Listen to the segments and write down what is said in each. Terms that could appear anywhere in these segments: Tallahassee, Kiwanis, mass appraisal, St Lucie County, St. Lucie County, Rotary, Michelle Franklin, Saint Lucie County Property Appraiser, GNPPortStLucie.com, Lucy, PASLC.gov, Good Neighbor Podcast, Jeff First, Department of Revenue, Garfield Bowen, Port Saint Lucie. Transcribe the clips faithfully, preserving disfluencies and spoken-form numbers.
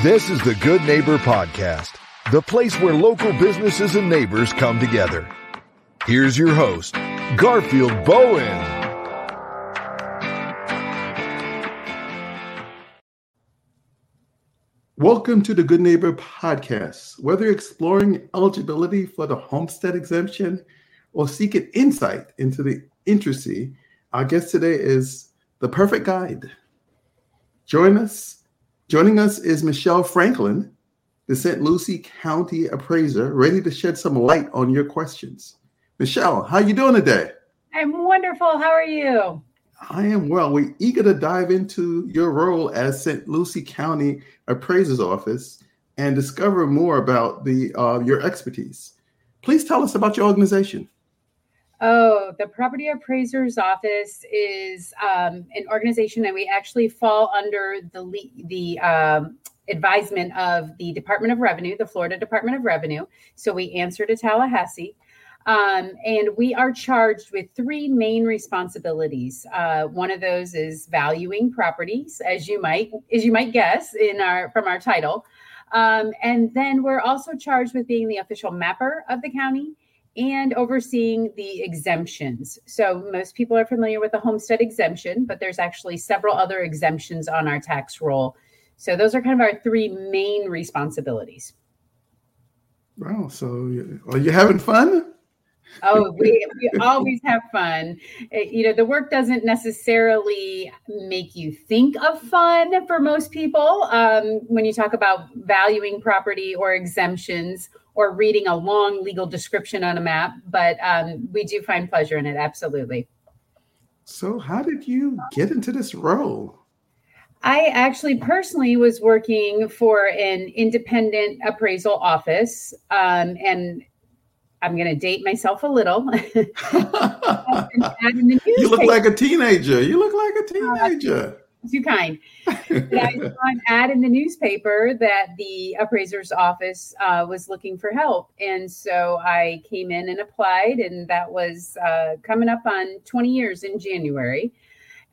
This is the Good Neighbor Podcast, the place where local businesses and neighbors come together. Here's your host, Garfield Bowen. Welcome to the Good Neighbor Podcast. Whether exploring eligibility for the homestead exemption or seeking insight into the intricacy, our guest today is the perfect guide. Join us. Joining us is Michelle Franklin, the Saint Lucie County Appraiser, ready to shed some light on your questions. Michelle, how are you doing today? I'm wonderful. How are you? I am well. We're eager to dive into your role as Saint Lucie County Appraiser's Office and discover more about the uh, your expertise. Please tell us about your organization. Oh, the Property Appraiser's Office is um, an organization, and we actually fall under the le- the um, advisement of the Department of Revenue, the Florida Department of Revenue. So we answer to Tallahassee, um, and we are charged with three main responsibilities. Uh, one of those is valuing properties, as you might as you might guess in our from our title, um, and then we're also charged with being the official mapper of the county and overseeing the exemptions. So most people are familiar with the homestead exemption, but there's actually several other exemptions on our tax roll. So those are kind of our three main responsibilities. Wow, so are you having fun? Oh, we, we always have fun. You know, the work doesn't necessarily make you think of fun for most people. Um, when you talk about valuing property or exemptions or reading a long legal description on a map, but um, we do find pleasure in it. Absolutely. So how did you get into this role? I actually personally was working for an independent appraisal office um, and I'm going to date myself a little. You look like a teenager. You look like a teenager. Uh, too kind. But I saw an ad in the newspaper that the appraiser's office uh, was looking for help. And so I came in and applied, and that was uh, coming up on twenty years in January.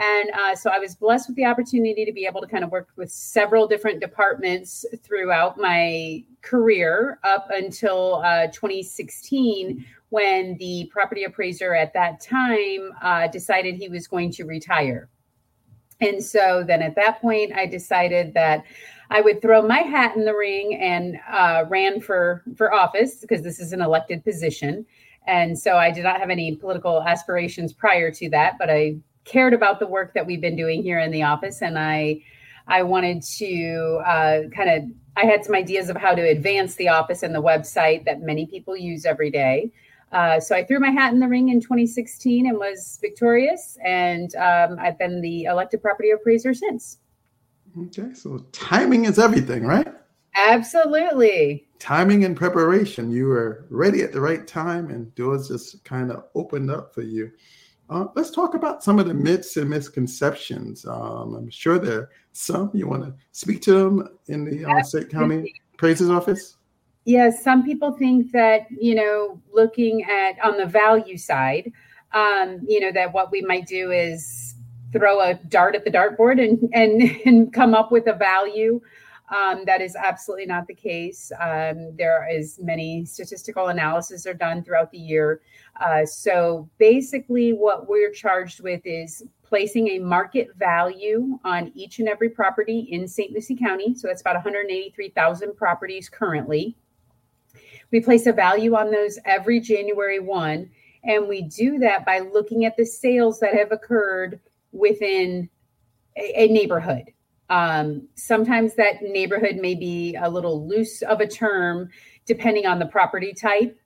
And uh, so I was blessed with the opportunity to be able to kind of work with several different departments throughout my career up until uh, twenty sixteen, when the property appraiser at that time uh, decided he was going to retire. And so then at that point, I decided that I would throw my hat in the ring and uh, ran for, for office, because this is an elected position. And so I did not have any political aspirations prior to that, but I cared about the work that we've been doing here in the office. And I, I wanted to uh, kind of, I had some ideas of how to advance the office and the website that many people use every day. Uh, so I threw my hat in the ring in twenty sixteen and was victorious. And um, I've been the elected property appraiser since. Okay. So timing is everything, right? Absolutely. Timing and preparation. You were ready at the right time, and doors just kind of opened up for you. Uh, let's talk about some of the myths and misconceptions. Um, I'm sure there are some. You want to speak to them in the uh, State County Appraiser's Office? Yes, yeah, some people think that, you know, looking at on the value side, um, you know, that what we might do is throw a dart at the dartboard and and, and come up with a value. Um, that is absolutely not the case. Um, there is many statistical analysis are done throughout the year. Uh, so basically what we're charged with is placing a market value on each and every property in Saint Lucie County. So that's about one hundred eighty-three thousand properties currently. We place a value on those every January first. And we do that by looking at the sales that have occurred within a, a neighborhood. Um, sometimes that neighborhood may be a little loose of a term, depending on the property type.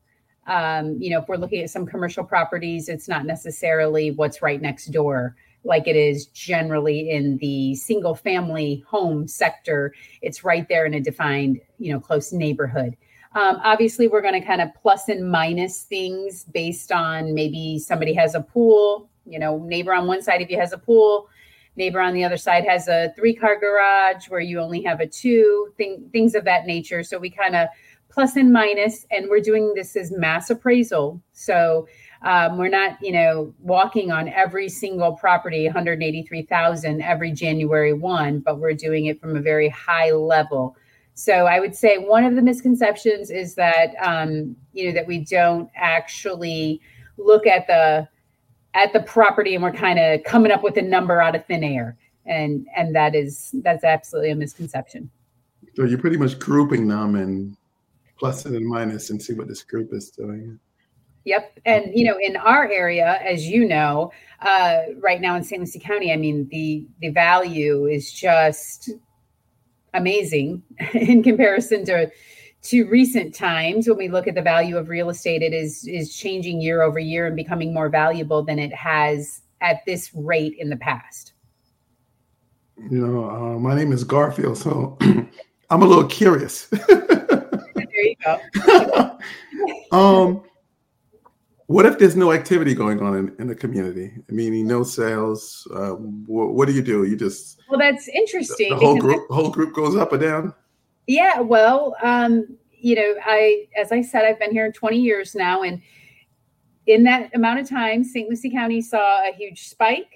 Um, you know, if we're looking at some commercial properties, it's not necessarily what's right next door, like it is generally in the single family home sector. It's right there in a defined, you know, close neighborhood. Um, obviously, we're going to kind of plus and minus things based on maybe somebody has a pool, you know, neighbor on one side, if you has a pool, neighbor on the other side has a three-car garage where you only have a two, thing, things of that nature. So we kind of plus and minus, and we're doing this as mass appraisal. So um, we're not, you know, walking on every single property, one hundred eighty-three thousand every January first, but we're doing it from a very high level. So I would say one of the misconceptions is that, um, you know, that we don't actually look at the at the property and we're kind of coming up with a number out of thin air. And and that is that's absolutely a misconception. So you're pretty much grouping them and pluses and minuses and see what this group is doing. Yep. And, you know, in our area, as you know, uh, right now in Saint Lucie County, I mean, the the value is just amazing in comparison to to recent times. When we look at the value of real estate, it is is changing year over year and becoming more valuable than it has at this rate in the past. You know, uh, my name is Garfield, so I'm a little curious. There you go. um, what if there's no activity going on in, in the community? I mean, no sales. Uh, wh- what do you do? You just well, that's interesting. The, the whole group, whole group goes up or down. Yeah. Well, um, you know, I as I said, I've been here twenty years now, and in that amount of time, Saint Lucie County saw a huge spike,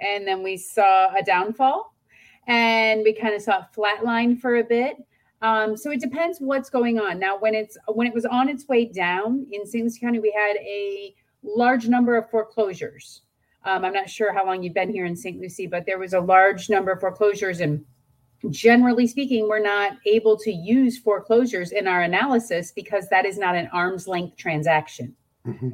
and then we saw a downfall, and we kind of saw a flatline for a bit. Um, so it depends what's going on. Now, when it's when it was on its way down in Saint Lucie County, we had a large number of foreclosures. Um, I'm not sure how long you've been here in Saint Lucie, but there was a large number of foreclosures. And generally speaking, we're not able to use foreclosures in our analysis because that is not an arm's length transaction. Mm-hmm.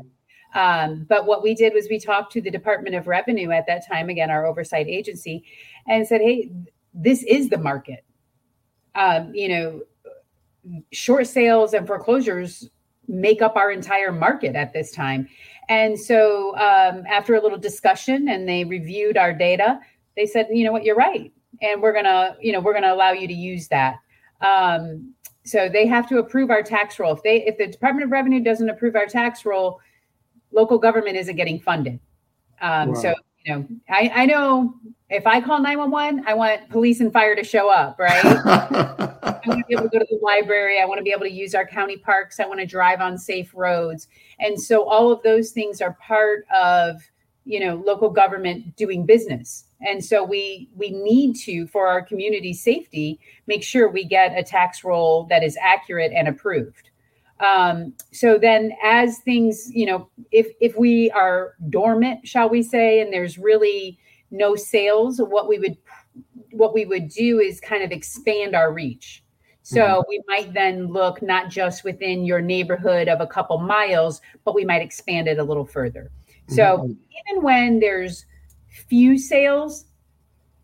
Um, but what we did was we talked to the Department of Revenue at that time, again, our oversight agency, and said, hey, this is the market. Um, you know, short sales and foreclosures make up our entire market at this time. And so um, after a little discussion and they reviewed our data, they said, you know what, you're right. And we're going to, you know, we're going to allow you to use that. Um, so they have to approve our tax roll. If they, if the Department of Revenue doesn't approve our tax roll, local government isn't getting funded. Um, wow. So, you know, I, I know if I call nine one one, I want police and fire to show up, right? I want to be able to go to the library. I want to be able to use our county parks. I want to drive on safe roads. And so all of those things are part of, you know, local government doing business. And so we we need to, for our community safety, make sure we get a tax roll that is accurate and approved. Um, so then as things, you know, if if we are dormant, shall we say, and there's really no sales, what we would what we would do is kind of expand our reach. So mm-hmm. we might then look not just within your neighborhood of a couple miles, but we might expand it a little further. So mm-hmm. even when there's few sales,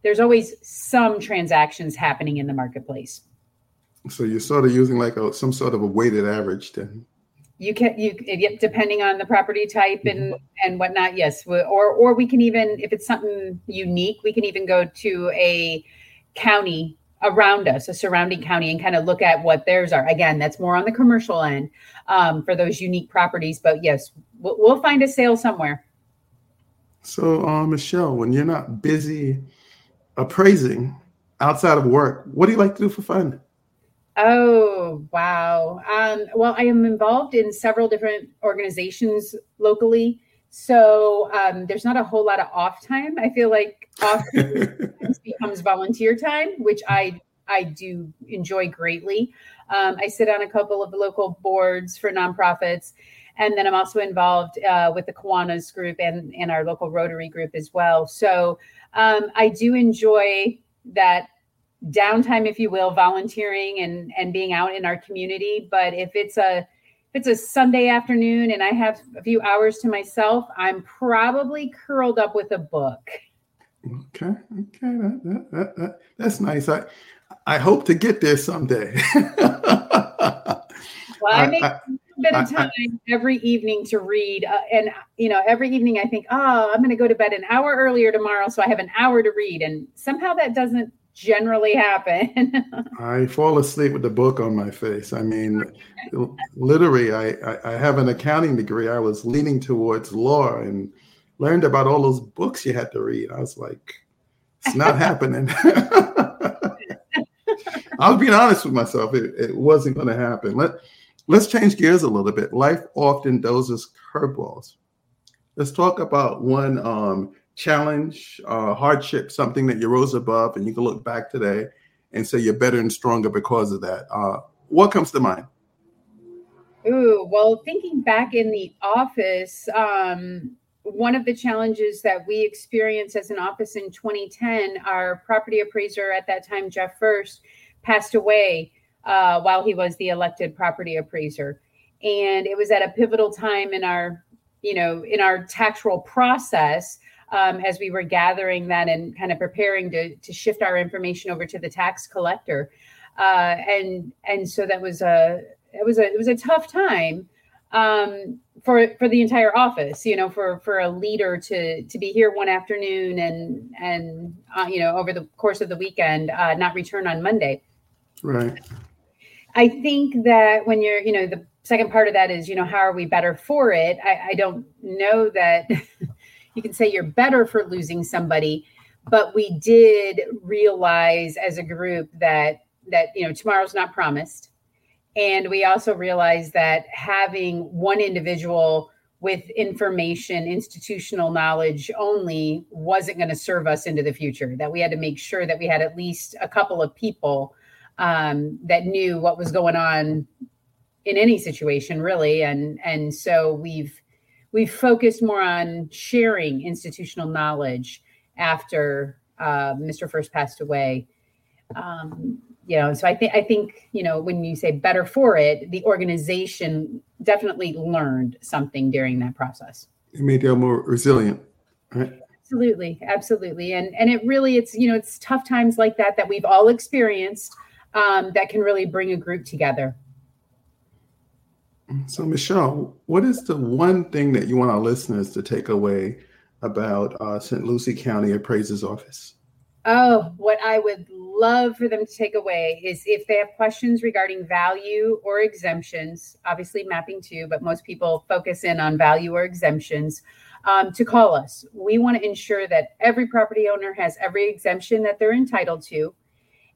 there's always some transactions happening in the marketplace. So you're sort of using like a, some sort of a weighted average then. You can, you yep, depending on the property type and, and whatnot. Yes. Or, or we can even, if it's something unique, we can even go to a county around us, a surrounding county, and kind of look at what theirs are. Again, that's more on the commercial end um, for those unique properties. But yes, we'll, we'll find a sale somewhere. So, uh, Michelle, when you're not busy appraising outside of work, what do you like to do for fun? Oh, wow. Um, well, I am involved in several different organizations locally. So um, there's not a whole lot of off time. I feel like off time becomes volunteer time, which I I do enjoy greatly. Um, I sit on a couple of local boards for nonprofits. And then I'm also involved uh, with the Kiwanis group and, and our local Rotary group as well. So um, I do enjoy that downtime, if you will, volunteering and, and being out in our community. But if it's a if it's a Sunday afternoon and I have a few hours to myself, I'm probably curled up with a book. Okay, okay, that, that, that, that, that's nice. I I hope to get there someday. Well, I make I, I, a bit of time I, I, every evening to read, uh, and you know, every evening I think, oh, I'm going to go to bed an hour earlier tomorrow, so I have an hour to read, and somehow that doesn't generally happen. I fall asleep with the book on my face. I mean, literally, I, I, I have an accounting degree. I was leaning towards law and learned about all those books you had to read. I was like, it's not happening. I was being honest with myself. It, it wasn't going to happen. Let, let's change gears a little bit. Life often doses curveballs. Let's talk about one um, challenge, uh, hardship, something that you rose above and you can look back today And so you're better and stronger because of that. Uh, what comes to mind? Ooh, well, thinking back in the office, um, one of the challenges that we experienced as an office in twenty ten, our property appraiser at that time, Jeff First, passed away uh, while he was the elected property appraiser. And it was at a pivotal time in our, you know, in our tax roll process, um, as we were gathering that and kind of preparing to, to shift our information over to the tax collector. Uh, and, and so that was a, it was a, it was a tough time, um, for, for the entire office, you know, for, for a leader to, to be here one afternoon and, and, uh, you know, over the course of the weekend, uh, not return on Monday. Right. I think that when you're, you know, the second part of that is, you know, how are we better for it? I, I don't know that you can say you're better for losing somebody, but we did realize as a group that, that, you know, tomorrow's not promised. And we also realized that having one individual with information, institutional knowledge only wasn't going to serve us into the future, that we had to make sure that we had at least a couple of people um, that knew what was going on in any situation, really. And and so we've we've focused more on sharing institutional knowledge after uh, Mister First passed away. Um, You know, so I think, I think, you know, when you say better for it, the organization definitely learned something during that process. It made them more resilient, right? Absolutely. Absolutely. And, and it really, it's, you know, it's tough times like that, that we've all experienced, um, that can really bring a group together. So Michelle, what is the one thing that you want our listeners to take away about uh, Saint Lucie County Appraiser's Office? Oh, what I would love for them to take away is if they have questions regarding value or exemptions, obviously mapping too, but most people focus in on value or exemptions, um, to call us. We want to ensure that every property owner has every exemption that they're entitled to.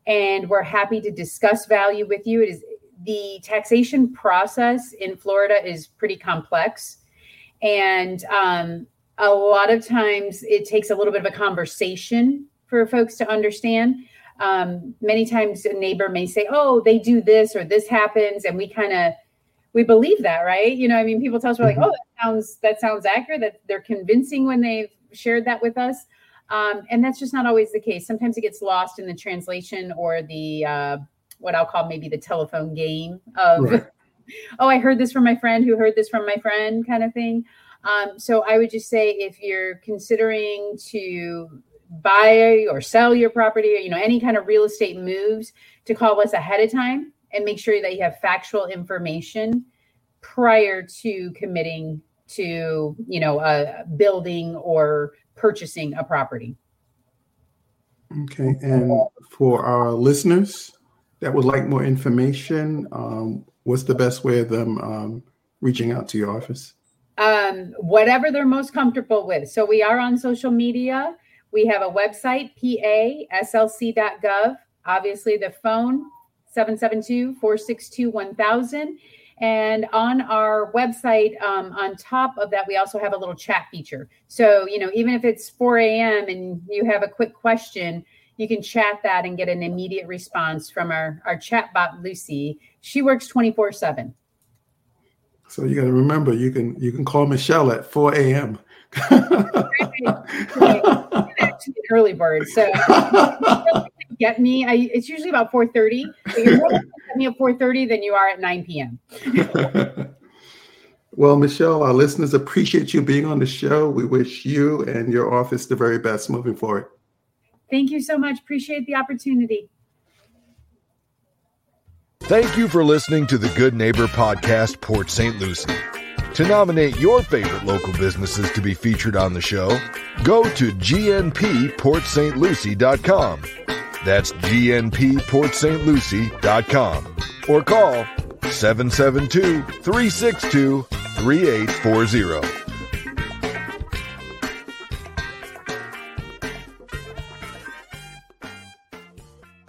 And we're happy to discuss value with you. It is the taxation process in Florida is pretty complex. And um, a lot of times it takes a little bit of a conversation for folks to understand. Um, many times a neighbor may say, oh, they do this or this happens. And we kind of, we believe that, right? You know, I mean, people tell us, we're like, oh, that sounds, that sounds accurate, that they're convincing when they've shared that with us. Um, and that's just not always the case. Sometimes it gets lost in the translation or the, uh, what I'll call maybe the telephone game of, right. Oh, I heard this from my friend who heard this from my friend kind of thing. Um, so I would just say if you're considering to buy or sell your property or, you know, any kind of real estate moves, to call us ahead of time and make sure that you have factual information prior to committing to, you know, a building or purchasing a property. Okay. And for our listeners that would like more information, um, what's the best way of them um, reaching out to your office? Um, whatever they're most comfortable with. So we are on social media. We have a website, P A S L C dot gov. Obviously, the phone, seven seven two, four six two, one thousand. And on our website, um, on top of that, we also have a little chat feature. So, you know, even if it's four a.m. and you have a quick question, you can chat that and get an immediate response from our, our chat bot, Lucy. She works twenty-four seven. So you got to remember, you can you can call Michelle at four a.m. An early bird, so get me. I, it's usually about four thirty. So you're more likely to get me at four thirty than you are at nine p.m. Well, Michelle, our listeners appreciate you being on the show. We wish you and your office the very best moving forward. Thank you so much. Appreciate the opportunity. Thank you for listening to the Good Neighbor Podcast, Port Saint Lucie. To nominate your favorite local businesses to be featured on the show, go to G N P Port St Lucie dot com. That's G N P Port St Lucie dot com. Or call seven seven two, three six two, three eight four zero.